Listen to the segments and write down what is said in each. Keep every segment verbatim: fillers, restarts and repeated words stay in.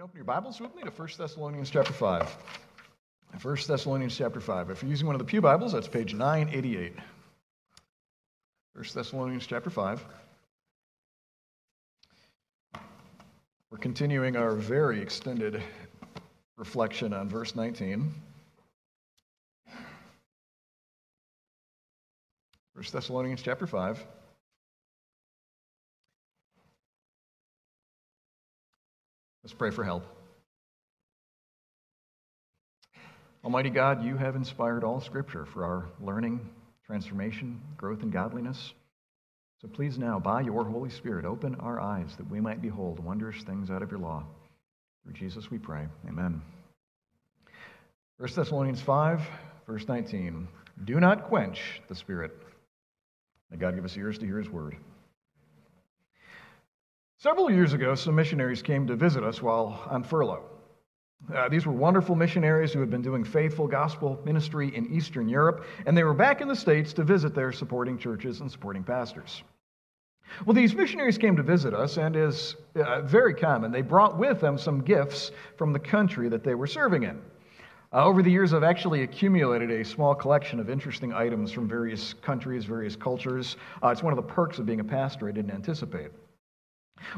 ahead and open your Bibles with me to First Thessalonians chapter five. First Thessalonians chapter five. If you're using one of the pew Bibles, that's page nine eighty-eight. First Thessalonians chapter five. We're continuing our very extended reflection on verse nineteen. First Thessalonians chapter five. Let's pray for help. Almighty God, you have inspired all Scripture for our learning, transformation, growth in godliness. So please now, by your Holy Spirit, open our eyes that we might behold wondrous things out of your law. Through Jesus we pray. Amen. First Thessalonians five, verse nineteen. Do not quench the Spirit. May God give us ears to hear his word. Several years ago, some missionaries came to visit us while on furlough. Uh, these were wonderful missionaries who had been doing faithful gospel ministry in Eastern Europe, and they were back in the States to visit their supporting churches and supporting pastors. Well, these missionaries came to visit us, and as uh, very common, they brought with them some gifts from the country that they were serving in. Uh, over the years, I've actually accumulated a small collection of interesting items from various countries, various cultures. Uh, it's one of the perks of being a pastor I didn't anticipate.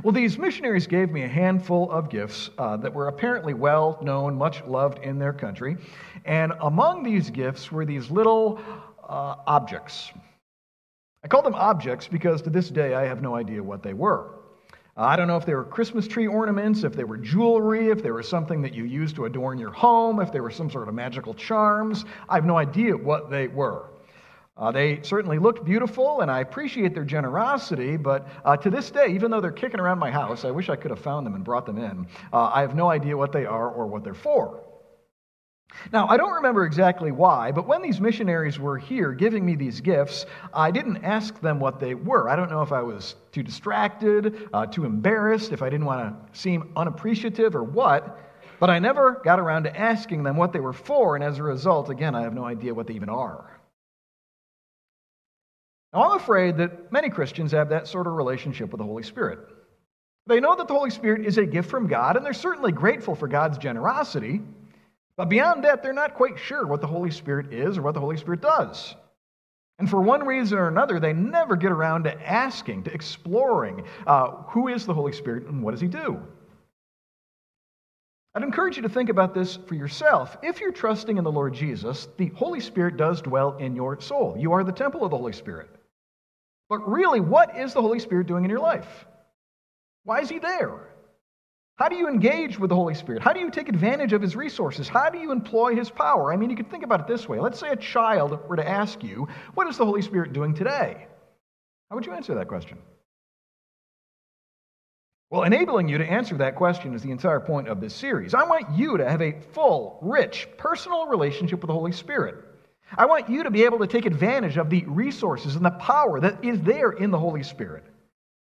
Well, these missionaries gave me a handful of gifts uh, that were apparently well known, much loved in their country. And among these gifts were these little uh, objects. I call them objects because to this day I have no idea what they were. Uh, I don't know if they were Christmas tree ornaments, if they were jewelry, if they were something that you used to adorn your home, if they were some sort of magical charms. I have no idea what they were. Uh, they certainly looked beautiful, and I appreciate their generosity, but uh, to this day, even though they're kicking around my house, I wish I could have found them and brought them in. Uh, I have no idea what they are or what they're for. Now, I don't remember exactly why, but when these missionaries were here giving me these gifts, I didn't ask them what they were. I don't know if I was too distracted, uh, too embarrassed, if I didn't want to seem unappreciative or what, but I never got around to asking them what they were for, and as a result, again, I have no idea what they even are. Now, I'm afraid that many Christians have that sort of relationship with the Holy Spirit. They know that the Holy Spirit is a gift from God, and they're certainly grateful for God's generosity, but beyond that, they're not quite sure what the Holy Spirit is or what the Holy Spirit does. And for one reason or another, they never get around to asking, to exploring, uh, who is the Holy Spirit and what does he do? I'd encourage you to think about this for yourself. If you're trusting in the Lord Jesus, the Holy Spirit does dwell in your soul. You are the temple of the Holy Spirit. But really, what is the Holy Spirit doing in your life? Why is he there? How do you engage with the Holy Spirit? How do you take advantage of his resources? How do you employ his power? I mean, you could think about it this way. Let's say a child were to ask you, what is the Holy Spirit doing today? How would you answer that question? Well, enabling you to answer that question is the entire point of this series. I want you to have a full, rich, personal relationship with the Holy Spirit. I want you to be able to take advantage of the resources and the power that is there in the Holy Spirit.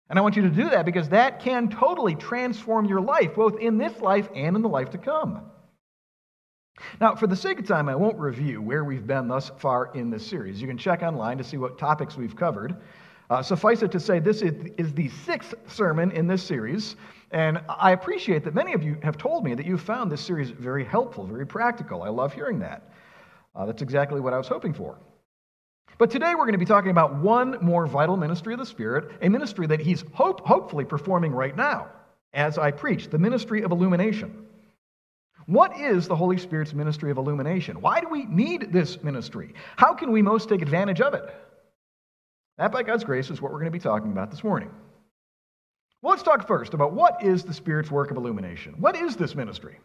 And I want you to do that because that can totally transform your life, both in this life and in the life to come. Now, for the sake of time, I won't review where we've been thus far in this series. You can check online to see what topics we've covered. Uh, suffice it to say, this is, is the sixth sermon in this series, and I appreciate that many of you have told me that you found this series very helpful, very practical. I love hearing that. Uh, that's exactly what I was hoping for. But today we're going to be talking about one more vital ministry of the Spirit, a ministry that he's hope, hopefully performing right now as I preach, the ministry of illumination. What is the Holy Spirit's ministry of illumination? Why do we need this ministry? How can we most take advantage of it? That, by God's grace, is what we're going to be talking about this morning. Well, let's talk first about what is the Spirit's work of illumination. What is this ministry?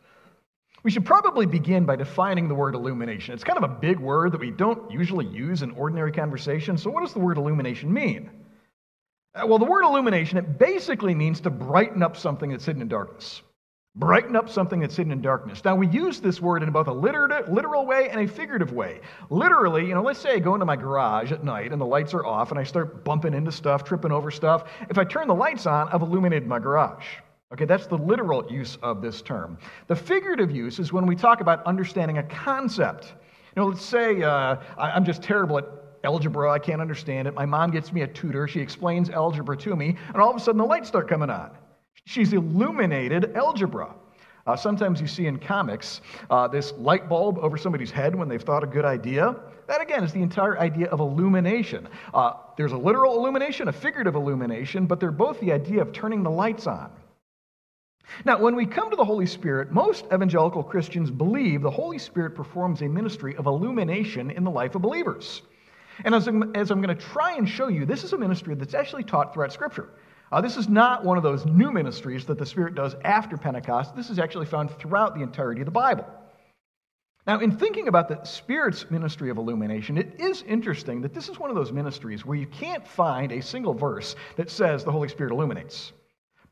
We should probably begin by defining the word illumination. It's kind of a big word that we don't usually use in ordinary conversation. So what does the word illumination mean? Well, the word illumination, it basically means to brighten up something that's hidden in darkness. Brighten up something that's hidden in darkness. Now, we use this word in both a literal way and a figurative way. Literally, you know, let's say I go into my garage at night and the lights are off and I start bumping into stuff, tripping over stuff. If I turn the lights on, I've illuminated my garage. Okay, that's the literal use of this term. The figurative use is when we talk about understanding a concept. You know, let's say uh, I'm just terrible at algebra. I can't understand it. My mom gets me a tutor. She explains algebra to me, and all of a sudden the lights start coming on. She's illuminated algebra. Uh, sometimes you see in comics uh, this light bulb over somebody's head when they've thought a good idea. That, again, is the entire idea of illumination. Uh, there's a literal illumination, a figurative illumination, but they're both the idea of turning the lights on. Now, when we come to the Holy Spirit, most evangelical Christians believe the Holy Spirit performs a ministry of illumination in the life of believers. And as I'm, as I'm going to try and show you, this is a ministry that's actually taught throughout Scripture. Uh, this is not one of those new ministries that the Spirit does after Pentecost. This is actually found throughout the entirety of the Bible. Now, in thinking about the Spirit's ministry of illumination, it is interesting that this is one of those ministries where you can't find a single verse that says the Holy Spirit illuminates.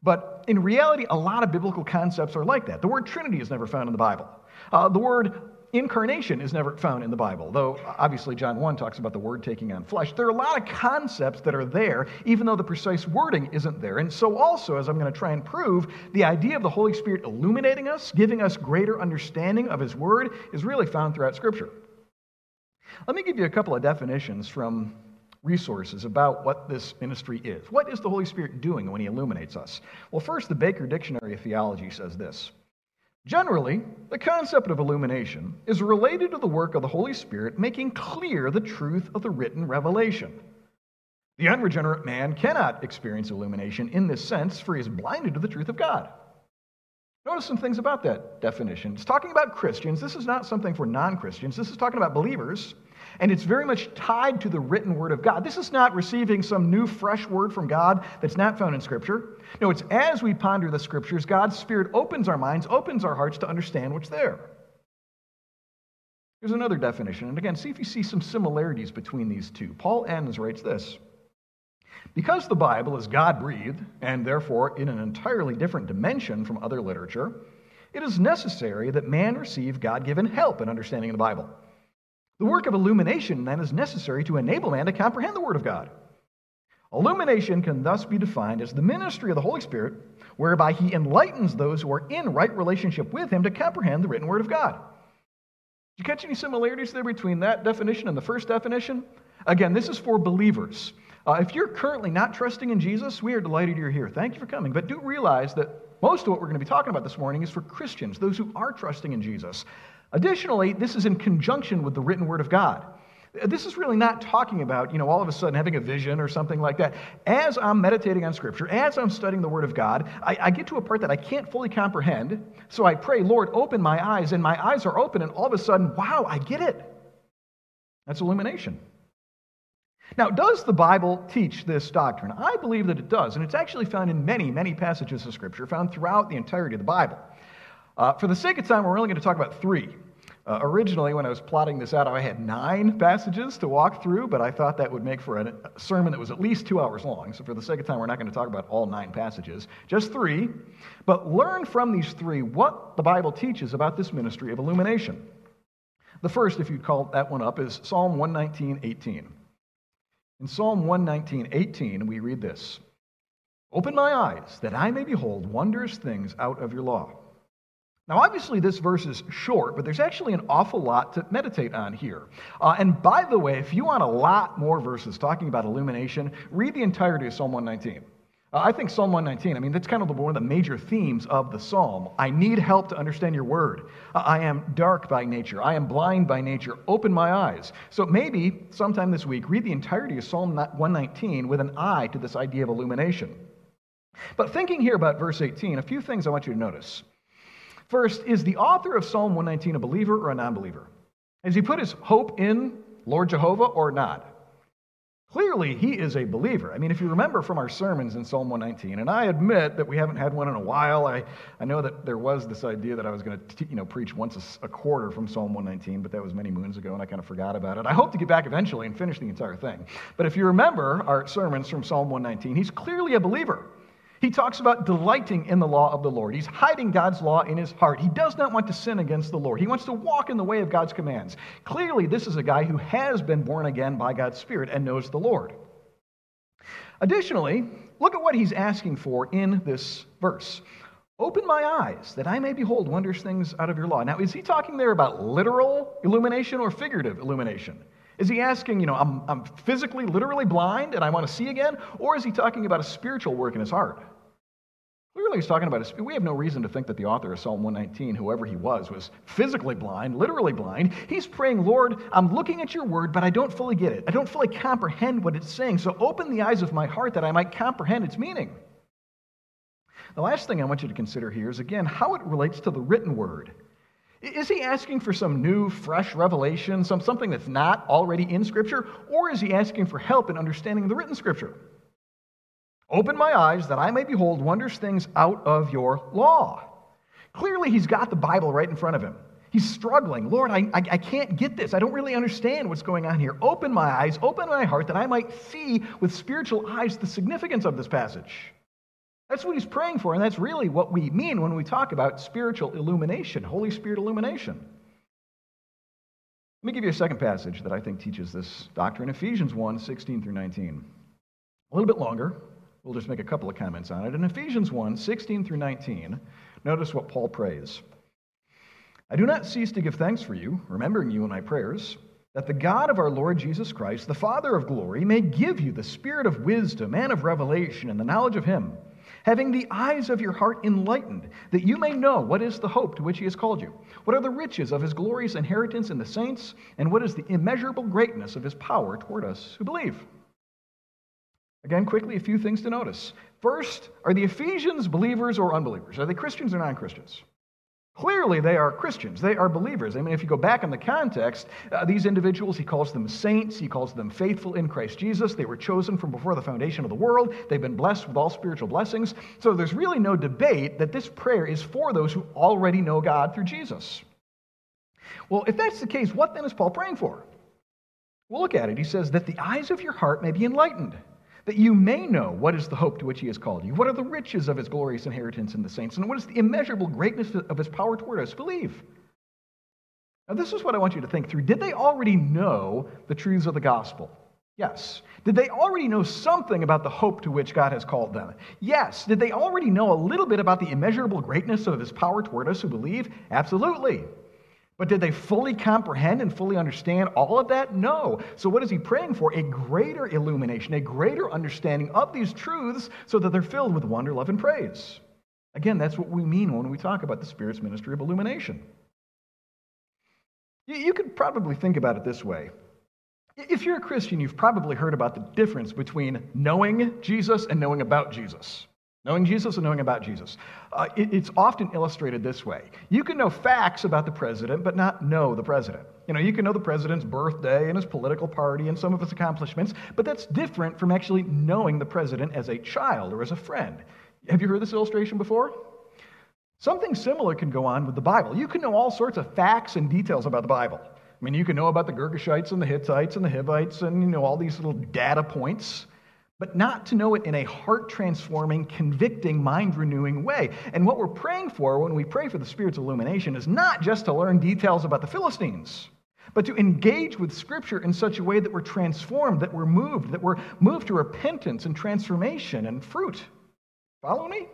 But in reality, a lot of biblical concepts are like that. The word Trinity is never found in the Bible. Uh, the word incarnation is never found in the Bible, though obviously John one talks about the Word taking on flesh. There are a lot of concepts that are there, even though the precise wording isn't there. And so also, as I'm going to try and prove, the idea of the Holy Spirit illuminating us, giving us greater understanding of His Word, is really found throughout Scripture. Let me give you a couple of definitions from resources about what this ministry is. What is the Holy Spirit doing when He illuminates us? Well, first, the Baker Dictionary of Theology says this: generally, the concept of illumination is related to the work of the Holy Spirit making clear the truth of the written revelation. The unregenerate man cannot experience illumination in this sense, for he is blinded to the truth of God. Notice some things about that definition. It's talking about Christians. This is not something for non-Christians. This is talking about believers. And it's very much tied to the written Word of God. This is not receiving some new, fresh word from God that's not found in Scripture. No, it's as we ponder the Scriptures, God's Spirit opens our minds, opens our hearts to understand what's there. Here's another definition. And again, see if you see some similarities between these two. Paul Enns writes this: because the Bible is God-breathed, and therefore in an entirely different dimension from other literature, it is necessary that man receive God-given help in understanding the Bible. The work of illumination, then, is necessary to enable man to comprehend the Word of God. Illumination can thus be defined as the ministry of the Holy Spirit, whereby He enlightens those who are in right relationship with Him to comprehend the written Word of God. Did you catch any similarities there between that definition and the first definition? Again, this is for believers. Uh, if you're currently not trusting in Jesus, we are delighted you're here. Thank you for coming. But do realize that most of what we're going to be talking about this morning is for Christians, those who are trusting in Jesus. Additionally, this is in conjunction with the written Word of God. This is really not talking about, you know, all of a sudden having a vision or something like that. As I'm meditating on Scripture, as I'm studying the Word of God, I, I get to a part that I can't fully comprehend, so I pray, Lord, open my eyes, and my eyes are open, and all of a sudden, wow, I get it. That's illumination. Now, does the Bible teach this doctrine? I believe that it does, and it's actually found in many, many passages of Scripture, found throughout the entirety of the Bible. Uh, for the sake of time, we're only going to talk about three. Uh, originally, when I was plotting this out, I had nine passages to walk through, but I thought that would make for a sermon that was at least two hours long. So for the sake of time, we're not going to talk about all nine passages, just three. But learn from these three what the Bible teaches about this ministry of illumination. The first, if you'd call that one up, is Psalm one nineteen, eighteen. In Psalm one nineteen, eighteen, we read this: "Open my eyes, that I may behold wondrous things out of your law." Now, obviously, this verse is short, but there's actually an awful lot to meditate on here. Uh, and by the way, if you want a lot more verses talking about illumination, read the entirety of Psalm one nineteen. Uh, I think Psalm one nineteen, I mean, that's kind of one of the major themes of the Psalm. I need help to understand your Word. Uh, I am dark by nature. I am blind by nature. Open my eyes. So maybe sometime this week, read the entirety of Psalm one nineteen with an eye to this idea of illumination. But thinking here about verse eighteen, a few things I want you to notice. First, is the author of Psalm one nineteen a believer or a non-believer? Has he put his hope in Lord Jehovah or not? Clearly, he is a believer. I mean, if you remember from our sermons in Psalm one nineteen, and I admit that we haven't had one in a while. I, I know that there was this idea that I was going to you know, preach once a, a quarter from Psalm one nineteen, but that was many moons ago, and I kind of forgot about it. I hope to get back eventually and finish the entire thing. But if you remember our sermons from Psalm one nineteen, he's clearly a believer. He talks about delighting in the law of the Lord. He's hiding God's law in his heart. He does not want to sin against the Lord. He wants to walk in the way of God's commands. Clearly, this is a guy who has been born again by God's Spirit and knows the Lord. Additionally, look at what he's asking for in this verse. Open my eyes, that I may behold wondrous things out of your law. Now, is he talking there about literal illumination or figurative illumination? Is he asking, you know, I'm, I'm physically, literally blind and I want to see again? Or is he talking about a spiritual work in his heart? really is talking about is we have no reason to think that the author of Psalm one nineteen, whoever he was, was physically blind, literally blind. He's praying, Lord, I'm looking at your word, but I don't fully get it. I don't fully comprehend what it's saying, so open the eyes of my heart that I might comprehend its meaning. The last thing I want you to consider here is, again, how it relates to the written word. Is he asking for some new, fresh revelation, some, something that's not already in Scripture, or is he asking for help in understanding the written Scripture? Open my eyes that I may behold wondrous things out of your law. Clearly, he's got the Bible right in front of him. He's struggling. Lord, I, I, I can't get this. I don't really understand what's going on here. Open my eyes, open my heart, that I might see with spiritual eyes the significance of this passage. That's what he's praying for, and that's really what we mean when we talk about spiritual illumination, Holy Spirit illumination. Let me give you a second passage that I think teaches this doctrine, Ephesians one, sixteen through nineteen. A little bit longer. We'll just make a couple of comments on it. In Ephesians one, sixteen through nineteen, notice what Paul prays. I do not cease to give thanks for you, remembering you in my prayers, that the God of our Lord Jesus Christ, the Father of glory, may give you the spirit of wisdom and of revelation and the knowledge of him, having the eyes of your heart enlightened, that you may know what is the hope to which he has called you, what are the riches of his glorious inheritance in the saints, and what is the immeasurable greatness of his power toward us who believe. Again, quickly, a few things to notice. First, are the Ephesians believers or unbelievers? Are they Christians or non-Christians? Clearly, they are Christians. They are believers. I mean, if you go back in the context, uh, these individuals, he calls them saints. He calls them faithful in Christ Jesus. They were chosen from before the foundation of the world. They've been blessed with all spiritual blessings. So there's really no debate that this prayer is for those who already know God through Jesus. Well, if that's the case, what then is Paul praying for? Well, look at it. He says that the eyes of your heart may be enlightened, that you may know what is the hope to which he has called you, what are the riches of his glorious inheritance in the saints, and what is the immeasurable greatness of his power toward us who believe. Now, this is what I want you to think through. Did they already know the truths of the gospel? Yes. Did they already know something about the hope to which God has called them? Yes. Did they already know a little bit about the immeasurable greatness of his power toward us who believe? Absolutely. But did they fully comprehend and fully understand all of that? No. So what is he praying for? A greater illumination, a greater understanding of these truths so that they're filled with wonder, love, and praise. Again, that's what we mean when we talk about the Spirit's ministry of illumination. You could probably think about it this way. If you're a Christian, you've probably heard about the difference between knowing Jesus and knowing about Jesus. Knowing Jesus and knowing about Jesus. Uh, it, it's often illustrated this way. You can know facts about the president, but not know the president. You know, you can know the president's birthday and his political party and some of his accomplishments, but that's different from actually knowing the president as a child or as a friend. Have you heard this illustration before? Something similar can go on with the Bible. You can know all sorts of facts and details about the Bible. I mean, you can know about the Girgashites and the Hittites and the Hivites and, you know, all these little data points, but not to know it in a heart-transforming, convicting, mind-renewing way. And what we're praying for when we pray for the Spirit's illumination is not just to learn details about the Philistines, but to engage with Scripture in such a way that we're transformed, that we're moved, that we're moved to repentance and transformation and fruit. Follow me?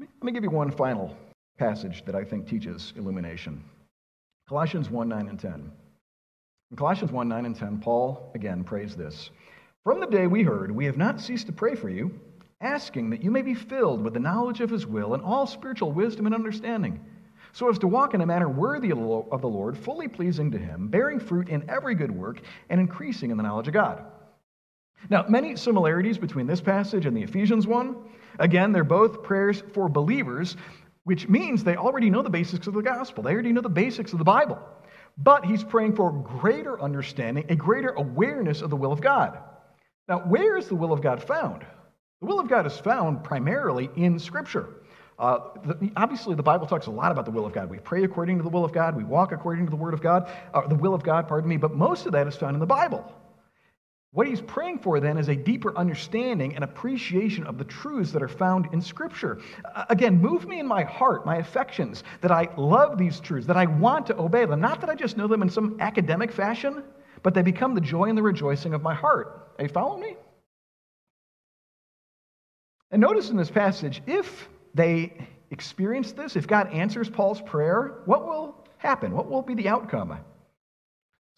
Let me give you one final passage that I think teaches illumination. Colossians one, nine and ten. In Colossians one, nine and ten, Paul again prays this. From the day we heard, we have not ceased to pray for you, asking that you may be filled with the knowledge of his will and all spiritual wisdom and understanding, so as to walk in a manner worthy of the Lord, fully pleasing to him, bearing fruit in every good work, and increasing in the knowledge of God. Now, many similarities between this passage and the Ephesians one. Again, they're both prayers for believers, which means they already know the basics of the gospel. They already know the basics of the Bible. But he's praying for greater understanding, a greater awareness of the will of God. Now, where is the will of God found? The will of God is found primarily in Scripture. Uh, the, obviously, the Bible talks a lot about the will of God. We pray according to the will of God. We walk according to the Word of God, uh, the will of God, pardon me. But most of that is found in the Bible. What he's praying for then is a deeper understanding and appreciation of the truths that are found in Scripture. Again, move me in my heart, my affections, that I love these truths, that I want to obey them. Not that I just know them in some academic fashion, but they become the joy and the rejoicing of my heart. Are you following me? And notice in this passage, if they experience this, if God answers Paul's prayer, what will happen? What will be the outcome?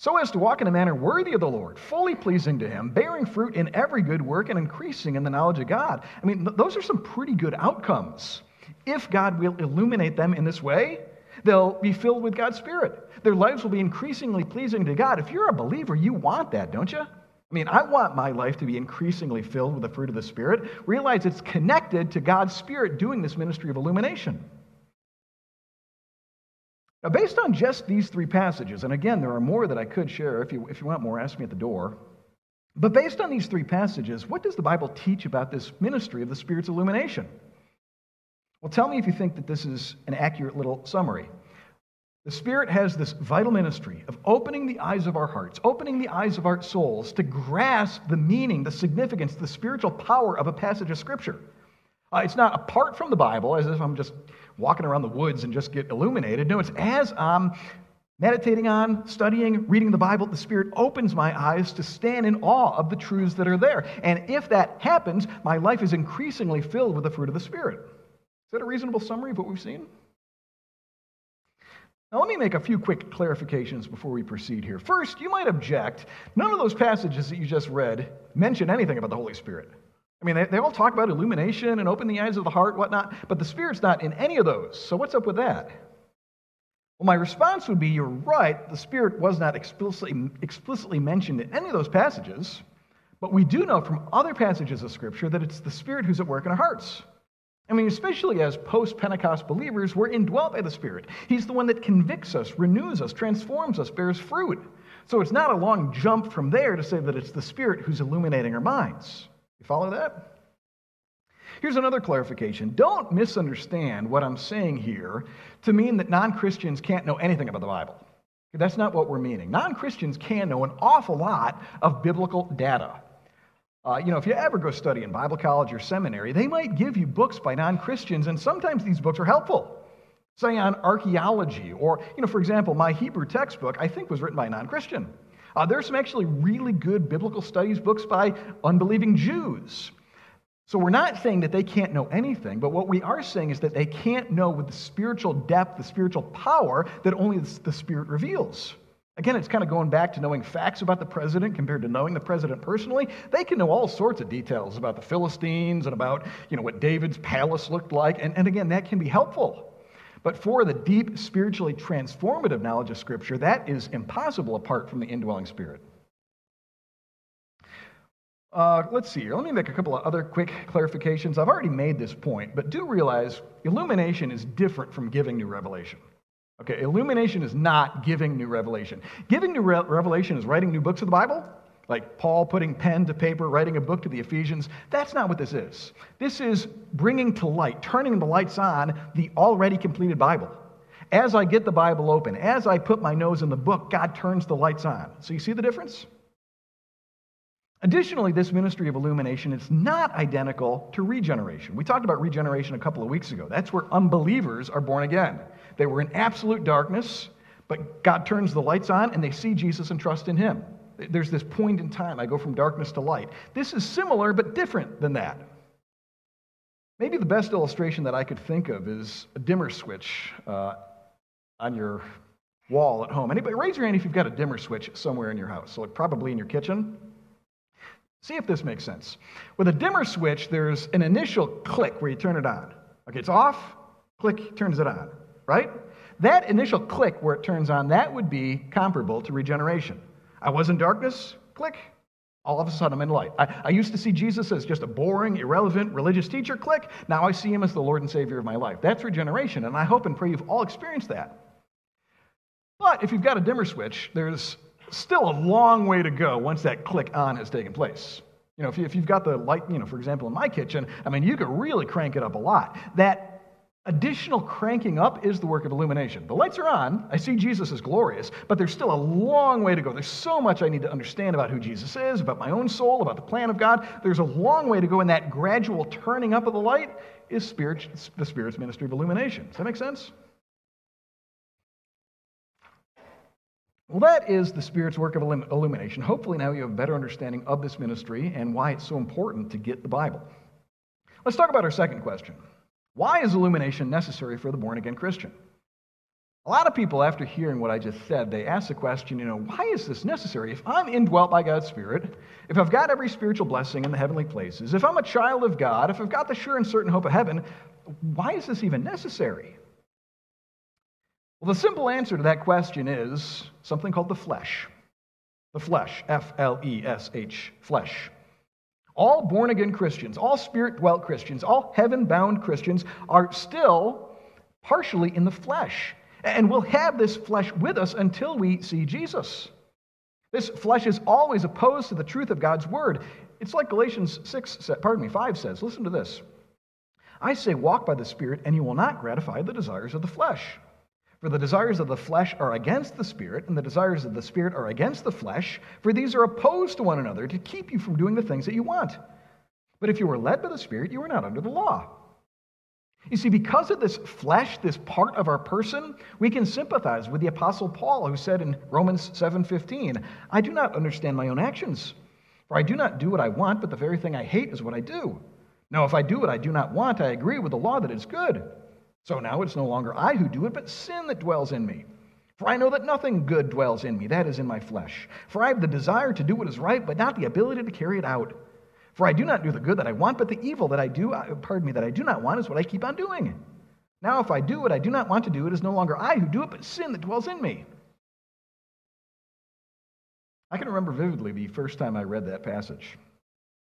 so as to walk in a manner worthy of the Lord, fully pleasing to him, bearing fruit in every good work and increasing in the knowledge of God. I mean, th- those are some pretty good outcomes. If God will illuminate them in this way, they'll be filled with God's Spirit. Their lives will be increasingly pleasing to God. If you're a believer, you want that, don't you? I mean, I want my life to be increasingly filled with the fruit of the Spirit. Realize it's connected to God's Spirit doing this ministry of illumination. Now, based on just these three passages, and again, there are more that I could share. If you, if you want more, ask me at the door. But based on these three passages, what does the Bible teach about this ministry of the Spirit's illumination? Well, tell me if you think that this is an accurate little summary. The Spirit has this vital ministry of opening the eyes of our hearts, opening the eyes of our souls to grasp the meaning, the significance, the spiritual power of a passage of Scripture. Uh, it's not apart from the Bible, as if I'm just walking around the woods and just get illuminated. No, it's as I'm meditating on, studying, reading the Bible, the Spirit opens my eyes to stand in awe of the truths that are there. And if that happens, my life is increasingly filled with the fruit of the Spirit. Is that a reasonable summary of what we've seen? Now, let me make a few quick clarifications before we proceed here. First, you might object, none of those passages that you just read mention anything about the Holy Spirit. I mean, they, they all talk about illumination and open the eyes of the heart, whatnot, but the Spirit's not in any of those. So what's up with that? Well, my response would be, you're right, the Spirit was not explicitly, explicitly mentioned in any of those passages, but we do know from other passages of Scripture that it's the Spirit who's at work in our hearts. I mean, especially as post-Pentecost believers, we're indwelt by the Spirit. He's the one that convicts us, renews us, transforms us, bears fruit. So it's not a long jump from there to say that it's the Spirit who's illuminating our minds. You follow that? Here's another clarification. Don't misunderstand what I'm saying here to mean that non-Christians can't know anything about the Bible. That's not what we're meaning. Non-Christians can know an awful lot of biblical data. Uh, you know, if you ever go study in Bible college or seminary, they might give you books by non-Christians, and sometimes these books are helpful. Say on archaeology, or, you know, for example, my Hebrew textbook, I think, was written by a non-Christian. Uh, there's some actually really good biblical studies books by unbelieving Jews. So we're not saying that they can't know anything, but what we are saying is that they can't know with the spiritual depth, the spiritual power that only the Spirit reveals. Again, it's kind of going back to knowing facts about the president compared to knowing the president personally. They can know all sorts of details about the Philistines and about, you know, what David's palace looked like. And, and again, that can be helpful. But for the deep, spiritually transformative knowledge of Scripture, that is impossible apart from the indwelling Spirit. Uh, let's see here. Let me make a couple of other quick clarifications. I've already made this point, but do realize illumination is different from giving new revelation. Okay, illumination is not giving new revelation. Giving new re- revelation is writing new books of the Bible, like Paul putting pen to paper, writing a book to the Ephesians. That's not what this is. This is bringing to light, turning the lights on the already completed Bible. As I get the Bible open, as I put my nose in the book, God turns the lights on. So you see the difference? Additionally, this ministry of illumination is not identical to regeneration. We talked about regeneration a couple of weeks ago. That's where unbelievers are born again. They were in absolute darkness, but God turns the lights on and they see Jesus and trust in him. There's this point in time, I go from darkness to light. This is similar but different than that. Maybe the best illustration that I could think of is a dimmer switch uh, on your wall at home. Anybody, raise your hand if you've got a dimmer switch somewhere in your house, so like probably in your kitchen. See if this makes sense. With a dimmer switch, there's an initial click where you turn it on. Okay, it's off, click, turns it on, right? That initial click where it turns on, that would be comparable to regeneration. I was in darkness, click, all of a sudden I'm in light. I, I used to see Jesus as just a boring, irrelevant, religious teacher, click. Now I see him as the Lord and Savior of my life. That's regeneration, and I hope and pray you've all experienced that. But if you've got a dimmer switch, there's still a long way to go once that click on has taken place. You know, if, you, if you've got the light, you know, for example, in my kitchen, I mean, you could really crank it up a lot. That additional cranking up is the work of illumination. The lights are on. I see Jesus is glorious, but there's still a long way to go. There's so much I need to understand about who Jesus is, about my own soul, about the plan of God. There's a long way to go, and that gradual turning up of the light is spirit, the Spirit's ministry of illumination. Does that make sense? Well, that is the Spirit's work of illumination. Hopefully now you have a better understanding of this ministry and why it's so important to get the Bible. Let's talk about our second question. Why is illumination necessary for the born-again Christian? A lot of people, after hearing what I just said, they ask the question, you know, why is this necessary? If I'm indwelt by God's Spirit, if I've got every spiritual blessing in the heavenly places, if I'm a child of God, if I've got the sure and certain hope of heaven, why is this even necessary? Well, the simple answer to that question is something called the flesh. The flesh, F L E S H, flesh. All born-again Christians, all Spirit-dwelt Christians, all heaven-bound Christians are still partially in the flesh. And we'll have this flesh with us until we see Jesus. This flesh is always opposed to the truth of God's word. It's like Galatians six, pardon me, five says, listen to this. I say, walk by the Spirit, and you will not gratify the desires of the flesh. For the desires of the flesh are against the Spirit, and the desires of the Spirit are against the flesh, for these are opposed to one another to keep you from doing the things that you want. But if you were led by the Spirit, you are not under the law. You see, because of this flesh, this part of our person, we can sympathize with the Apostle Paul, who said in Romans seven fifteen, I do not understand my own actions, for I do not do what I want, but the very thing I hate is what I do. Now, if I do what I do not want, I agree with the law that it's good. So now it's no longer I who do it, but sin that dwells in me. For I know that nothing good dwells in me, that is in my flesh. For I have the desire to do what is right, but not the ability to carry it out. For I do not do the good that I want, but the evil that I do, pardon me, that I do not want is what I keep on doing. Now if I do what I do not want to do, it is no longer I who do it, but sin that dwells in me. I can remember vividly the first time I read that passage.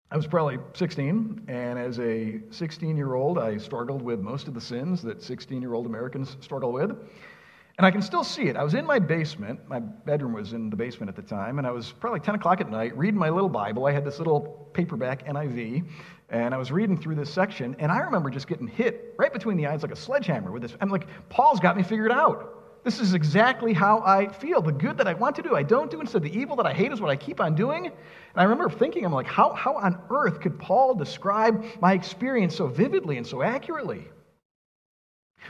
I was probably sixteen, and as a sixteen-year-old, I struggled with most of the sins that sixteen-year-old Americans struggle with, and I can still see it. I was in my basement. My bedroom was in the basement at the time, and I was probably ten o'clock at night reading my little Bible. I had this little paperback N I V, and I was reading through this section, and I remember just getting hit right between the eyes like a sledgehammer with this. I'm like, Paul's got me figured out. This is exactly how I feel. The good that I want to do, I don't do. Instead, the evil that I hate is what I keep on doing. And I remember thinking, I'm like, how, how on earth could Paul describe my experience so vividly and so accurately?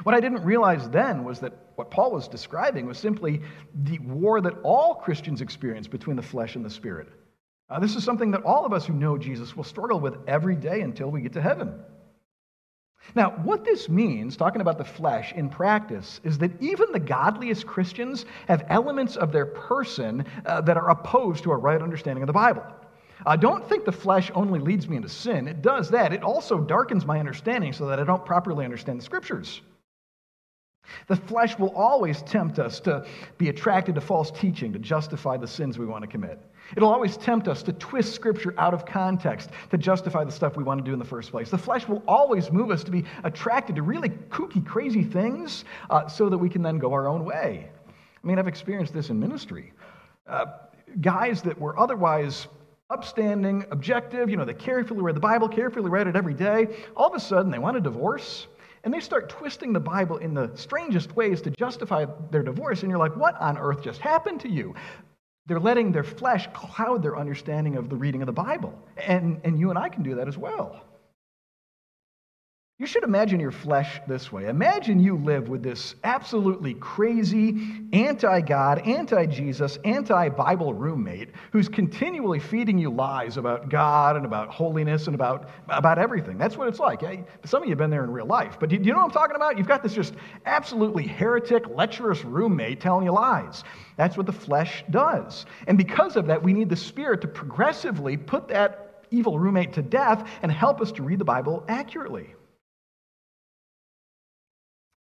What I didn't realize then was that what Paul was describing was simply the war that all Christians experience between the flesh and the Spirit. Uh, this is something that all of us who know Jesus will struggle with every day until we get to heaven. Now, what this means, talking about the flesh in practice, is that even the godliest Christians have elements of their person uh, that are opposed to a right understanding of the Bible. Uh, don't think the flesh only leads me into sin. It does that. It also darkens my understanding so that I don't properly understand the Scriptures. The flesh will always tempt us to be attracted to false teaching to justify the sins we want to commit. It'll always tempt us to twist Scripture out of context to justify the stuff we want to do in the first place. The flesh will always move us to be attracted to really kooky, crazy things uh, so that we can then go our own way. I mean, I've experienced this in ministry. Uh, guys that were otherwise upstanding, objective, you know, they carefully read the Bible, carefully read it every day. All of a sudden, they want a divorce. And they start twisting the Bible in the strangest ways to justify their divorce. And you're like, what on earth just happened to you? They're letting their flesh cloud their understanding of the reading of the Bible. And, and you and I can do that as well. You should imagine your flesh this way. Imagine you live with this absolutely crazy, anti-God, anti-Jesus, anti-Bible roommate who's continually feeding you lies about God and about holiness and about, about everything. That's what it's like. Some of you have been there in real life, but do you know what I'm talking about? You've got this just absolutely heretic, lecherous roommate telling you lies. That's what the flesh does. And because of that, we need the Spirit to progressively put that evil roommate to death and help us to read the Bible accurately.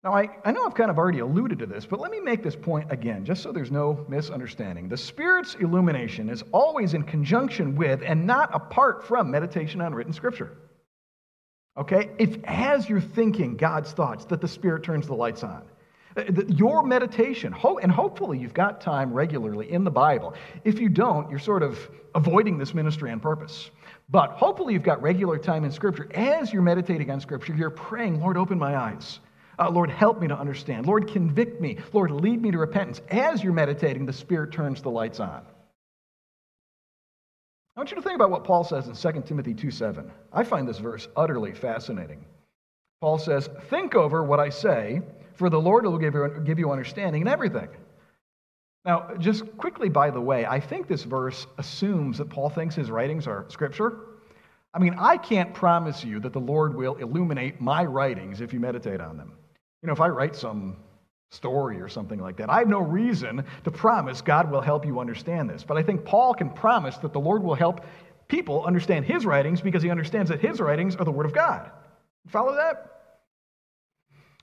Now, I, I know I've kind of already alluded to this, but let me make this point again, just so there's no misunderstanding. The Spirit's illumination is always in conjunction with and not apart from meditation on written Scripture. Okay? It's as you're thinking God's thoughts that the Spirit turns the lights on. Your meditation, and hopefully you've got time regularly in the Bible. If you don't, you're sort of avoiding this ministry on purpose. But hopefully you've got regular time in Scripture. As you're meditating on Scripture, you're praying, Lord, open my eyes. Uh, Lord, help me to understand. Lord, convict me. Lord, lead me to repentance. As you're meditating, the Spirit turns the lights on. I want you to think about what Paul says in Second Timothy two seven. I find this verse utterly fascinating. Paul says, think over what I say, for the Lord will give you, give you understanding in everything. Now, just quickly, by the way, I think this verse assumes that Paul thinks his writings are Scripture. I mean, I can't promise you that the Lord will illuminate my writings if you meditate on them. You know, if I write some story or something like that. I have no reason to promise God will help you understand this, but I think Paul can promise that the Lord will help people understand his writings because he understands that his writings are the Word of God. Follow that?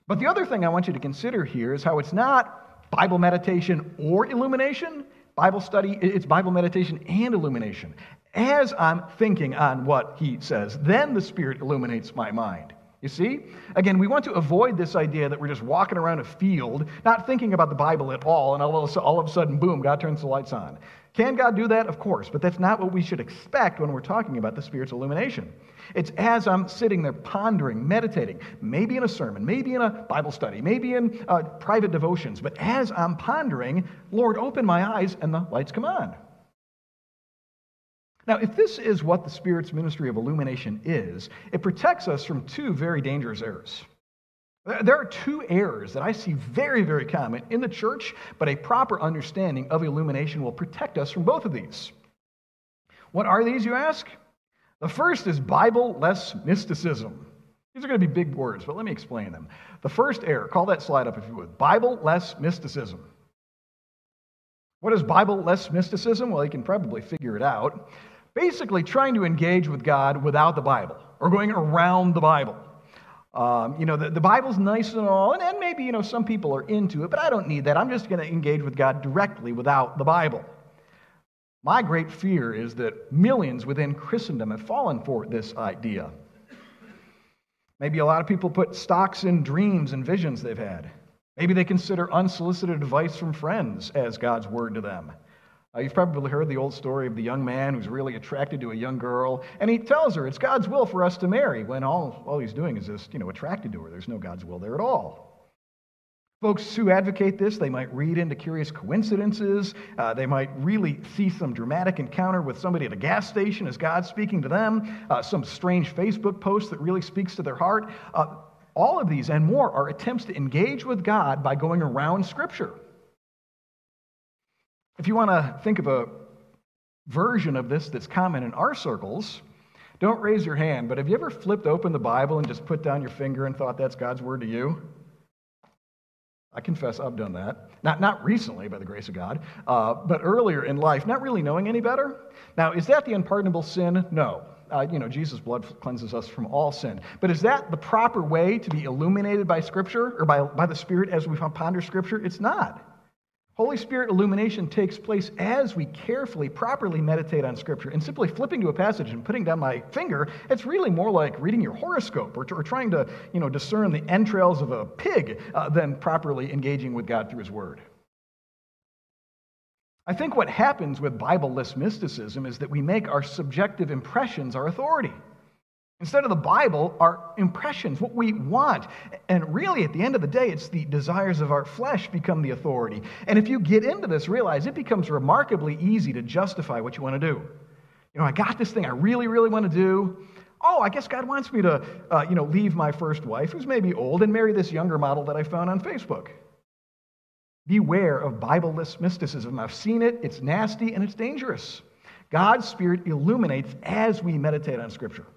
But the other thing I want you to consider here is how it's not Bible meditation or illumination, Bible study, it's Bible meditation and illumination. As I'm thinking on what he says, then the Spirit illuminates my mind. You see? Again, we want to avoid this idea that we're just walking around a field, not thinking about the Bible at all, and all of a sudden, boom, God turns the lights on. Can God do that? Of course, but that's not what we should expect when we're talking about the Spirit's illumination. It's as I'm sitting there pondering, meditating, maybe in a sermon, maybe in a Bible study, maybe in uh, private devotions, but as I'm pondering, Lord, open my eyes, and the lights come on. Now, if this is what the Spirit's ministry of illumination is, it protects us from two very dangerous errors. There are two errors that I see very, very common in the church, but a proper understanding of illumination will protect us from both of these. What are these, you ask? The first is Bible-less mysticism. These are going to be big words, but let me explain them. The first error, call that slide up if you would, Bible-less mysticism. What is Bible-less mysticism? Well, you can probably figure it out. Basically, trying to engage with God without the Bible, or going around the Bible. Um, you know, the, the Bible's nice and all, and, and maybe, you know, some people are into it, but I don't need that. I'm just going to engage with God directly without the Bible. My great fear is that millions within Christendom have fallen for this idea. Maybe a lot of people put stocks in dreams and visions they've had. Maybe they consider unsolicited advice from friends as God's word to them. Uh, you've probably heard the old story of the young man who's really attracted to a young girl, and he tells her it's God's will for us to marry, when all, all he's doing is just, you know, attracted to her. There's no God's will there at all. Folks who advocate this, they might read into curious coincidences. Uh, they might really see some dramatic encounter with somebody at a gas station as God speaking to them, uh, some strange Facebook post that really speaks to their heart. Uh, all of these and more are attempts to engage with God by going around Scripture. If you want to think of a version of this that's common in our circles, don't raise your hand, but have you ever flipped open the Bible and just put down your finger and thought that's God's word to you? I confess I've done that. Not, not recently, by the grace of God, uh, but earlier in life, not really knowing any better. Now, is that the unpardonable sin? No. Uh, you know, Jesus' blood cleanses us from all sin. But is that the proper way to be illuminated by Scripture or by, by the Spirit as we ponder Scripture? It's not. Holy Spirit illumination takes place as we carefully, properly meditate on Scripture. And simply flipping to a passage and putting down my finger, it's really more like reading your horoscope or, or trying to, you know, discern the entrails of a pig uh, than properly engaging with God through His Word. I think what happens with Bible-less mysticism is that we make our subjective impressions our authority. Instead of the Bible, our impressions, what we want. And really, at the end of the day, it's the desires of our flesh become the authority. And if you get into this, realize it becomes remarkably easy to justify what you want to do. You know, I got this thing I really, really want to do. Oh, I guess God wants me to, uh, you know, leave my first wife, who's maybe old, and marry this younger model that I found on Facebook. Beware of Bible-less mysticism. I've seen it, it's nasty, and it's dangerous. God's Spirit illuminates as we meditate on Scripture.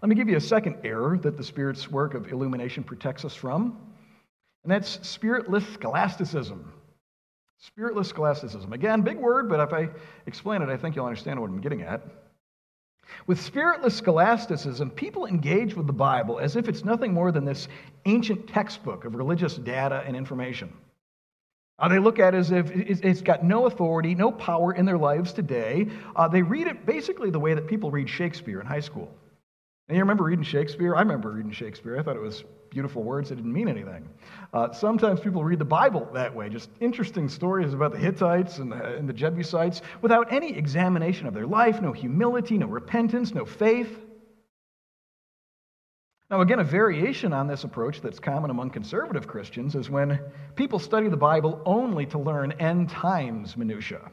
Let me give you a second error that the Spirit's work of illumination protects us from, and that's spiritless scholasticism. Spiritless scholasticism. Again, big word, but if I explain it, I think you'll understand what I'm getting at. With spiritless scholasticism, people engage with the Bible as if it's nothing more than this ancient textbook of religious data and information. Uh, they look at it as if it's got no authority, no power in their lives today. Uh, they read it basically the way that people read Shakespeare in high school. And you remember reading Shakespeare? I remember reading Shakespeare. I thought it was beautiful words that didn't mean anything. Uh, sometimes people read the Bible that way, just interesting stories about the Hittites and the, and the Jebusites without any examination of their life, no humility, no repentance, no faith. Now, again, a variation on this approach that's common among conservative Christians is when people study the Bible only to learn end times minutiae.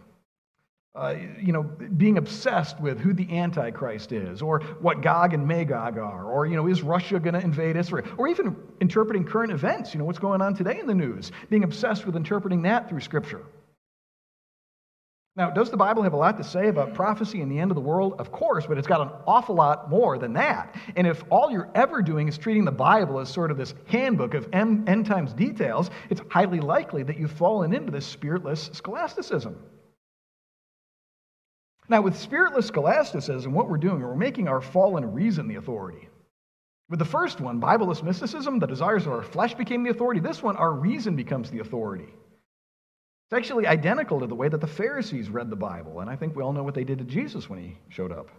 Uh, you know, being obsessed with who the Antichrist is, or what Gog and Magog are, or, you know, is Russia going to invade us, or, or even interpreting current events, you know, what's going on today in the news, being obsessed with interpreting that through Scripture. Now, does the Bible have a lot to say about prophecy and the end of the world? Of course, but it's got an awful lot more than that. And if all you're ever doing is treating the Bible as sort of this handbook of end times details, it's highly likely that you've fallen into this spiritless scholasticism. Now, with spiritless scholasticism, what we're doing, we're making our fallen reason the authority. With the first one, Bibleless mysticism, the desires of our flesh became the authority. This one, our reason becomes the authority. It's actually identical to the way that the Pharisees read the Bible, and I think we all know what they did to Jesus when he showed up.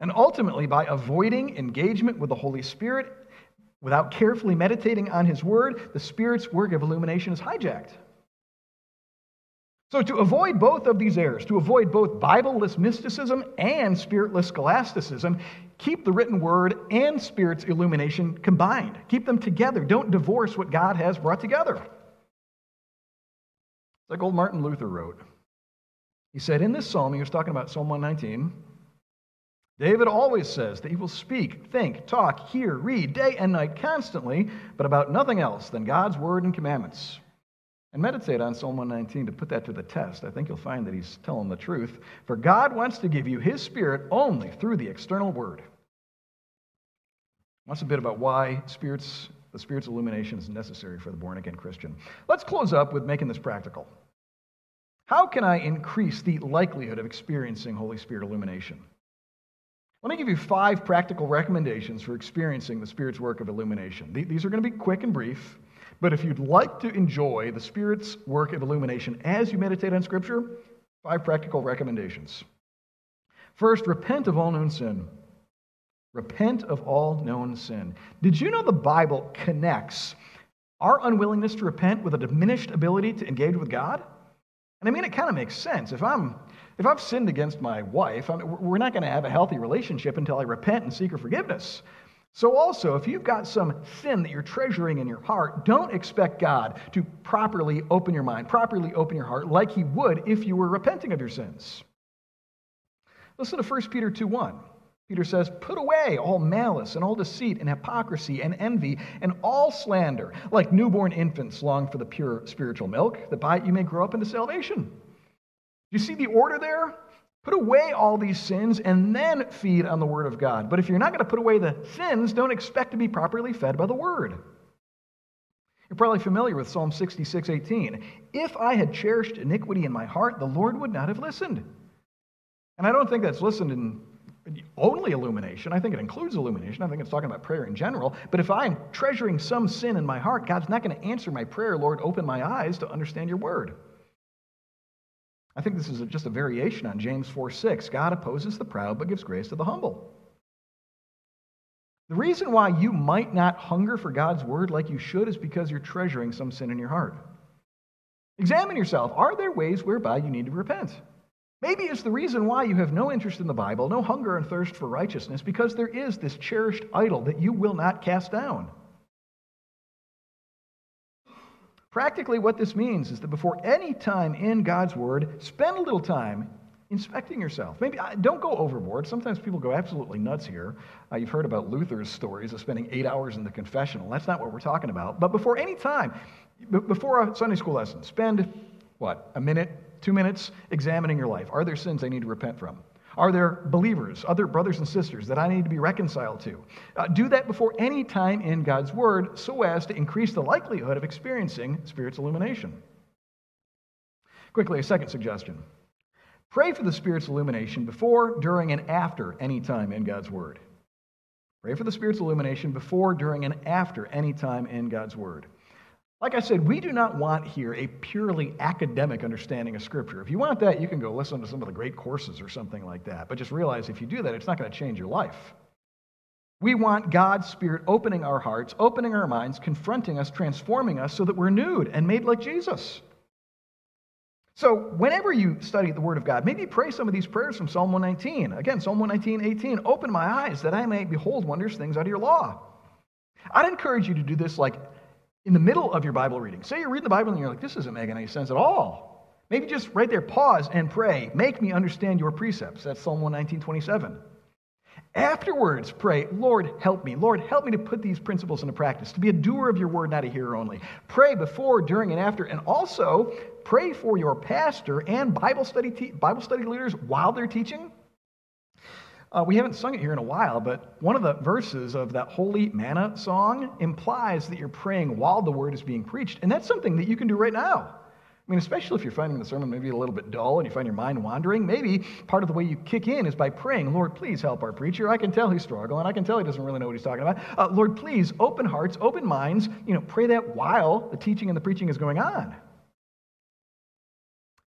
And ultimately, by avoiding engagement with the Holy Spirit, without carefully meditating on his word, the Spirit's work of illumination is hijacked. So to avoid both of these errors, to avoid both Bibleless mysticism and spiritless scholasticism, keep the written word and Spirit's illumination combined. Keep them together. Don't divorce what God has brought together. Like old Martin Luther wrote, he said in this psalm, he was talking about Psalm one nineteen, David always says that he will speak, think, talk, hear, read, day and night constantly, but about nothing else than God's word and commandments. And meditate on Psalm one nineteen to put that to the test. I think you'll find that he's telling the truth. For God wants to give you his Spirit only through the external word. That's a bit about why spirits... The Spirit's illumination is necessary for the born-again Christian. Let's close up with making this practical. How can I increase the likelihood of experiencing Holy Spirit illumination? Let me give you five practical recommendations for experiencing the Spirit's work of illumination. These are going to be quick and brief, but if you'd like to enjoy the Spirit's work of illumination as you meditate on Scripture, five practical recommendations. First, repent of all known sin. Repent of all known sin. Did you know the Bible connects our unwillingness to repent with a diminished ability to engage with God? And I mean, it kind of makes sense. If I'm, if I've sinned against my wife, I'm, we're not going to have a healthy relationship until I repent and seek her forgiveness. So also, if you've got some sin that you're treasuring in your heart, don't expect God to properly open your mind, properly open your heart like he would if you were repenting of your sins. Listen to First Peter two one. Peter says, put away all malice and all deceit and hypocrisy and envy and all slander, like newborn infants long for the pure spiritual milk, that by it you may grow up into salvation. Do you see the order there? Put away all these sins and then feed on the word of God. But if you're not going to put away the sins, don't expect to be properly fed by the word. You're probably familiar with Psalm sixty-six eighteen. If I had cherished iniquity in my heart, the Lord would not have listened. And I don't think that's listened in only illumination. I think it includes illumination. I think it's talking about prayer in general. But if I'm treasuring some sin in my heart, God's not going to answer my prayer. Lord, open my eyes to understand your word. I think this is just a variation on James four six. God opposes the proud but gives grace to the humble. The reason why you might not hunger for God's word like you should is because you're treasuring some sin in your heart. Examine yourself. Are there ways whereby you need to repent? Maybe it's the reason why you have no interest in the Bible, no hunger and thirst for righteousness, because there is this cherished idol that you will not cast down. Practically, what this means is that before any time in God's Word, spend a little time inspecting yourself. Maybe don't go overboard. Sometimes people go absolutely nuts here. Uh, you've heard about Luther's stories of spending eight hours in the confessional. That's not what we're talking about. But before any time, b- before a Sunday school lesson, spend, what, a minute? Two minutes examining your life. Are there sins I need to repent from? Are there believers, other brothers and sisters that I need to be reconciled to? Uh, do that before any time in God's Word so as to increase the likelihood of experiencing Spirit's illumination. Quickly, a second suggestion. Pray for the Spirit's illumination before, during, and after any time in God's Word. Pray for the Spirit's illumination before, during, and after any time in God's Word. Like I said, we do not want here a purely academic understanding of Scripture. If you want that, you can go listen to some of the great courses or something like that. But just realize if you do that, it's not going to change your life. We want God's Spirit opening our hearts, opening our minds, confronting us, transforming us so that we're renewed and made like Jesus. So whenever you study the Word of God, maybe pray some of these prayers from Psalm one nineteen. Again, Psalm one nineteen eighteen, open my eyes that I may behold wondrous things out of your law. I'd encourage you to do this like in the middle of your Bible reading. Say you're reading the Bible and you're like, this isn't making any sense at all. Maybe just right there, pause and pray. Make me understand your precepts. That's Psalm one nineteen twenty-seven. Afterwards, pray, Lord, help me. Lord, help me to put these principles into practice, to be a doer of your word, not a hearer only. Pray before, during, and after, and also pray for your pastor and Bible study te- Bible study leaders while they're teaching. Uh, we haven't sung it here in a while, but one of the verses of that Holy Manna song implies that you're praying while the word is being preached, and that's something that you can do right now. I mean, especially if you're finding the sermon maybe a little bit dull and you find your mind wandering, maybe part of the way you kick in is by praying, Lord, please help our preacher. I can tell he's struggling. I can tell he doesn't really know what he's talking about. Uh, Lord, please, open hearts, open minds, you know, pray that while the teaching and the preaching is going on.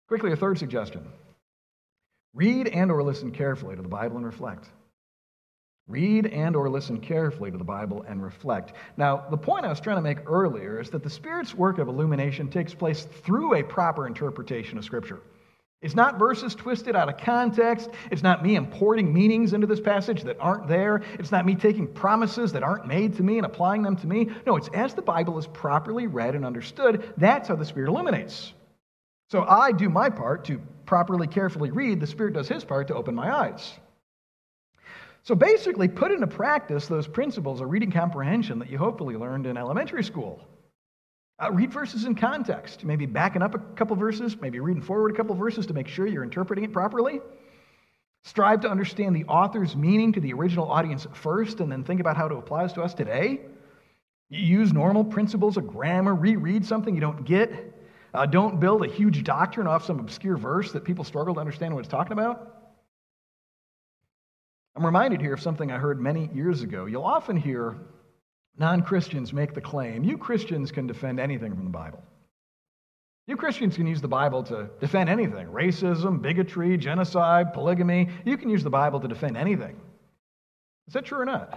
Quickly, a third suggestion. Read and or listen carefully to the Bible and reflect. Read and or listen carefully to the Bible and reflect. Now, the point I was trying to make earlier is that the Spirit's work of illumination takes place through a proper interpretation of Scripture. It's not verses twisted out of context. It's not me importing meanings into this passage that aren't there. It's not me taking promises that aren't made to me and applying them to me. No, it's as the Bible is properly read and understood, that's how the Spirit illuminates. So I do my part to properly, carefully read. The Spirit does his part to open my eyes. So basically, put into practice those principles of reading comprehension that you hopefully learned in elementary school. Uh, read verses in context, maybe backing up a couple verses, maybe reading forward a couple verses to make sure you're interpreting it properly. Strive to understand the author's meaning to the original audience first, and then think about how it applies to us today. You use normal principles of grammar, reread something you don't get. Uh, don't build a huge doctrine off some obscure verse that people struggle to understand what it's talking about. I'm reminded here of something I heard many years ago. You'll often hear non-Christians make the claim, you Christians can defend anything from the Bible. You Christians can use the Bible to defend anything. Racism, bigotry, genocide, polygamy. You can use the Bible to defend anything. Is that true or not?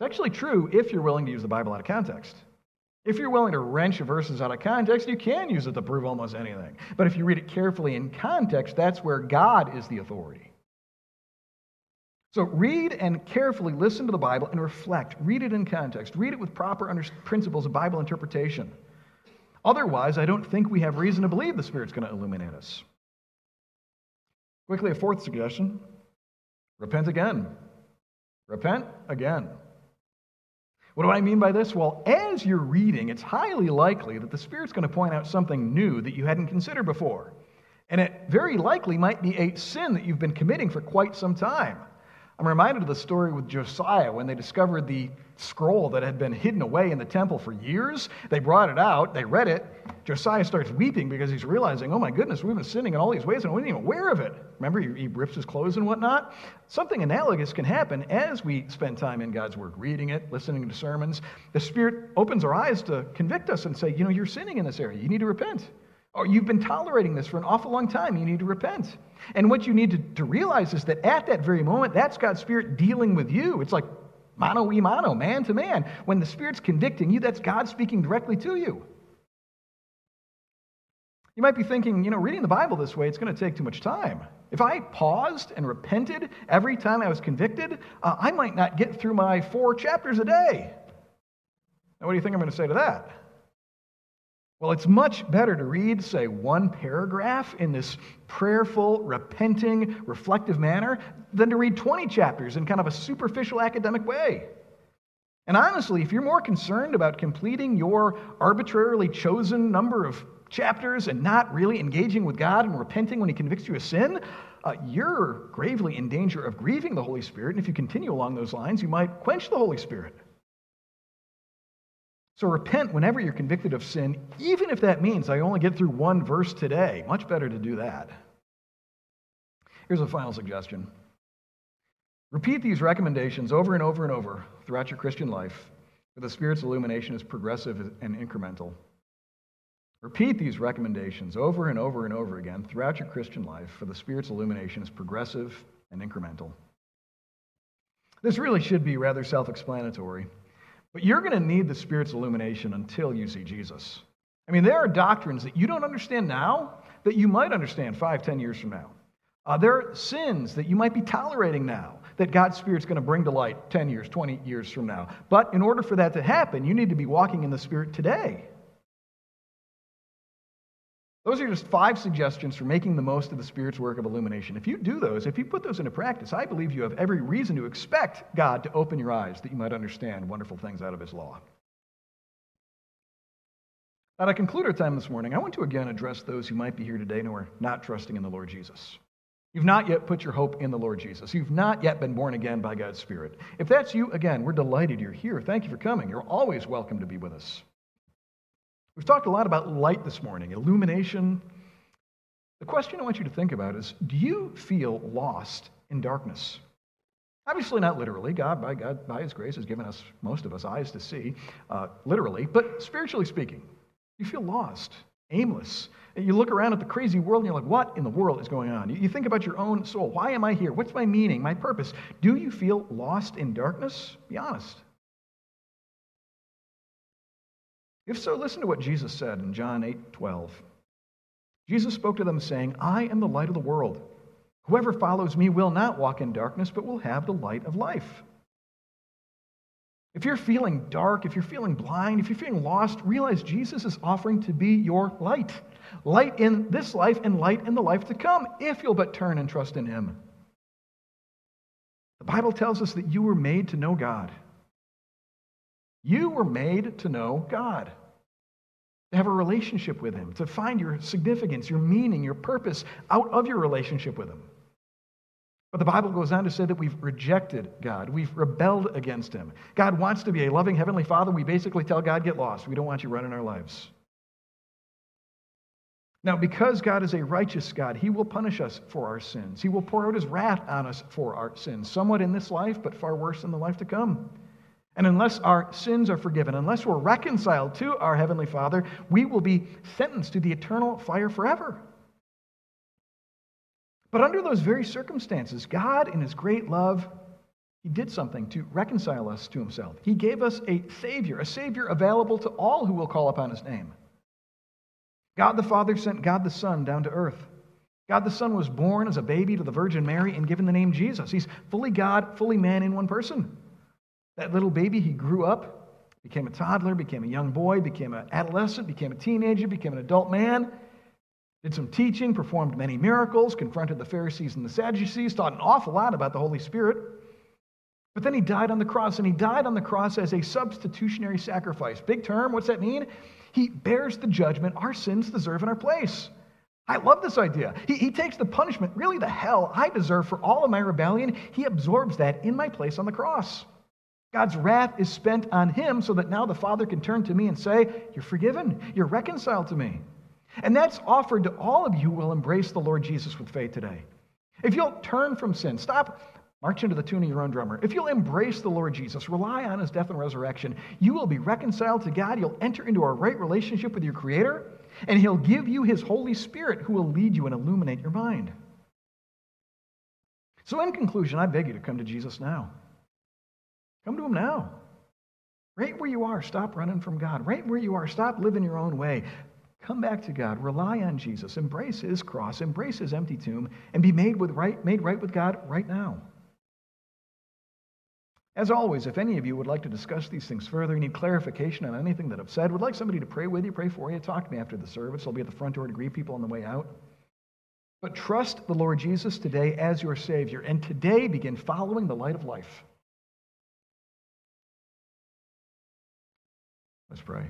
It's actually true if you're willing to use the Bible out of context. If you're willing to wrench verses out of context, you can use it to prove almost anything. But if you read it carefully in context, that's where God is the authority. So read and carefully listen to the Bible and reflect. Read it in context. Read it with proper under- principles of Bible interpretation. Otherwise, I don't think we have reason to believe the Spirit's going to illuminate us. Quickly, a fourth suggestion. Repent again. Repent again. What do I mean by this? Well, as you're reading, it's highly likely that the Spirit's going to point out something new that you hadn't considered before. And it very likely might be a sin that you've been committing for quite some time. I'm reminded of the story with Josiah when they discovered the scroll that had been hidden away in the temple for years. They brought it out. They read it. Josiah starts weeping because he's realizing, oh my goodness, we've been sinning in all these ways and we weren't even aware of it. Remember, he rips his clothes and whatnot. Something analogous can happen as we spend time in God's Word, reading it, listening to sermons. The Spirit opens our eyes to convict us and say, you know, you're sinning in this area. You need to repent. Or you've been tolerating this for an awful long time. You need to repent. And what you need to, to realize is that at that very moment, that's God's Spirit dealing with you. It's like mano y mano, man to man. When the Spirit's convicting you, that's God speaking directly to you. You might be thinking, you know, reading the Bible this way, it's going to take too much time. If I paused and repented every time I was convicted, uh, I might not get through my four chapters a day. Now, what do you think I'm going to say to that? Well, it's much better to read, say, one paragraph in this prayerful, repenting, reflective manner than to read twenty chapters in kind of a superficial academic way. And honestly, if you're more concerned about completing your arbitrarily chosen number of chapters and not really engaging with God and repenting when he convicts you of sin, uh, you're gravely in danger of grieving the Holy Spirit. And if you continue along those lines, you might quench the Holy Spirit. So repent whenever you're convicted of sin, even if that means I only get through one verse today. Much better to do that. Here's a final suggestion. Repeat these recommendations over and over and over throughout your Christian life, for the Spirit's illumination is progressive and incremental. Repeat these recommendations over and over and over again throughout your Christian life, for the Spirit's illumination is progressive and incremental. This really should be rather self-explanatory. But you're going to need the Spirit's illumination until you see Jesus. I mean, there are doctrines that you don't understand now that you might understand five, ten years from now. Uh, there are sins that you might be tolerating now that God's Spirit's going to bring to light ten years, twenty years from now. But in order for that to happen, you need to be walking in the Spirit today. Those are just five suggestions for making the most of the Spirit's work of illumination. If you do those, if you put those into practice, I believe you have every reason to expect God to open your eyes that you might understand wonderful things out of His law. Now, to conclude our time this morning, I want to again address those who might be here today and who are not trusting in the Lord Jesus. You've not yet put your hope in the Lord Jesus. You've not yet been born again by God's Spirit. If that's you, again, we're delighted you're here. Thank you for coming. You're always welcome to be with us. We've talked a lot about light this morning, illumination. The question I want you to think about is, do you feel lost in darkness? Obviously not literally. God, by God, by His grace, has given us, most of us, eyes to see, uh, literally. But spiritually speaking, you feel lost, aimless. You look around at the crazy world and you're like, what in the world is going on? You think about your own soul. Why am I here? What's my meaning, my purpose? Do you feel lost in darkness? Be honest. If so, listen to what Jesus said in John eight twelve. Jesus spoke to them saying, I am the light of the world. Whoever follows me will not walk in darkness, but will have the light of life. If you're feeling dark, if you're feeling blind, if you're feeling lost, realize Jesus is offering to be your light. Light in this life and light in the life to come, if you'll but turn and trust in Him. The Bible tells us that you were made to know God. You were made to know God, to have a relationship with Him, to find your significance, your meaning, your purpose out of your relationship with Him. But the Bible goes on to say that we've rejected God. We've rebelled against Him. God wants to be a loving Heavenly Father. We basically tell God, get lost. We don't want you running our lives. Now, because God is a righteous God, He will punish us for our sins. He will pour out His wrath on us for our sins, somewhat in this life, but far worse in the life to come. And unless our sins are forgiven, unless we're reconciled to our Heavenly Father, we will be sentenced to the eternal fire forever. But under those very circumstances, God, in His great love, He did something to reconcile us to Himself. He gave us a Savior, a Savior available to all who will call upon His name. God the Father sent God the Son down to earth. God the Son was born as a baby to the Virgin Mary and given the name Jesus. He's fully God, fully man in one person. That little baby, he grew up, became a toddler, became a young boy, became an adolescent, became a teenager, became an adult man. Did some teaching, performed many miracles, confronted the Pharisees and the Sadducees, taught an awful lot about the Holy Spirit. But then he died on the cross, and he died on the cross as a substitutionary sacrifice. Big term, what's that mean? He bears the judgment our sins deserve in our place. I love this idea. He, he takes the punishment, really the hell I deserve for all of my rebellion. He absorbs that in my place on the cross. God's wrath is spent on Him so that now the Father can turn to me and say, you're forgiven, you're reconciled to me. And that's offered to all of you who will embrace the Lord Jesus with faith today. If you'll turn from sin, stop marching to the tune of your own drummer. If you'll embrace the Lord Jesus, rely on His death and resurrection, you will be reconciled to God. You'll enter into a right relationship with your Creator, and He'll give you His Holy Spirit who will lead you and illuminate your mind. So in conclusion, I beg you to come to Jesus now. Come to Him now. Right where you are, stop running from God. Right where you are, stop living your own way. Come back to God, rely on Jesus, embrace His cross, embrace His empty tomb, and be made with right, made right with God right now. As always, if any of you would like to discuss these things further, need clarification on anything that I've said, would like somebody to pray with you, pray for you, talk to me after the service. I'll be at the front door to greet people on the way out. But trust the Lord Jesus today as your Savior, and today begin following the light of life. Let's pray.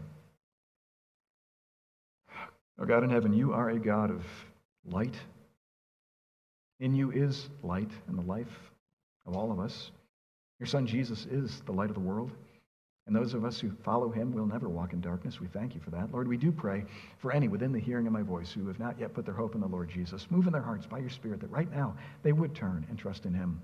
Our God in heaven, You are a God of light. In You is light and the life of all of us. Your Son Jesus is the light of the world. And those of us who follow Him will never walk in darkness. We thank You for that. Lord, we do pray for any within the hearing of my voice who have not yet put their hope in the Lord Jesus. Move in their hearts by Your Spirit that right now they would turn and trust in Him.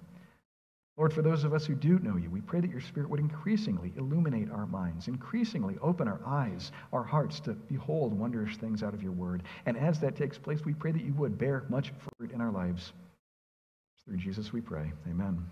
Lord, for those of us who do know You, we pray that Your Spirit would increasingly illuminate our minds, increasingly open our eyes, our hearts to behold wondrous things out of Your Word. And as that takes place, we pray that You would bear much fruit in our lives. Through Jesus we pray. Amen.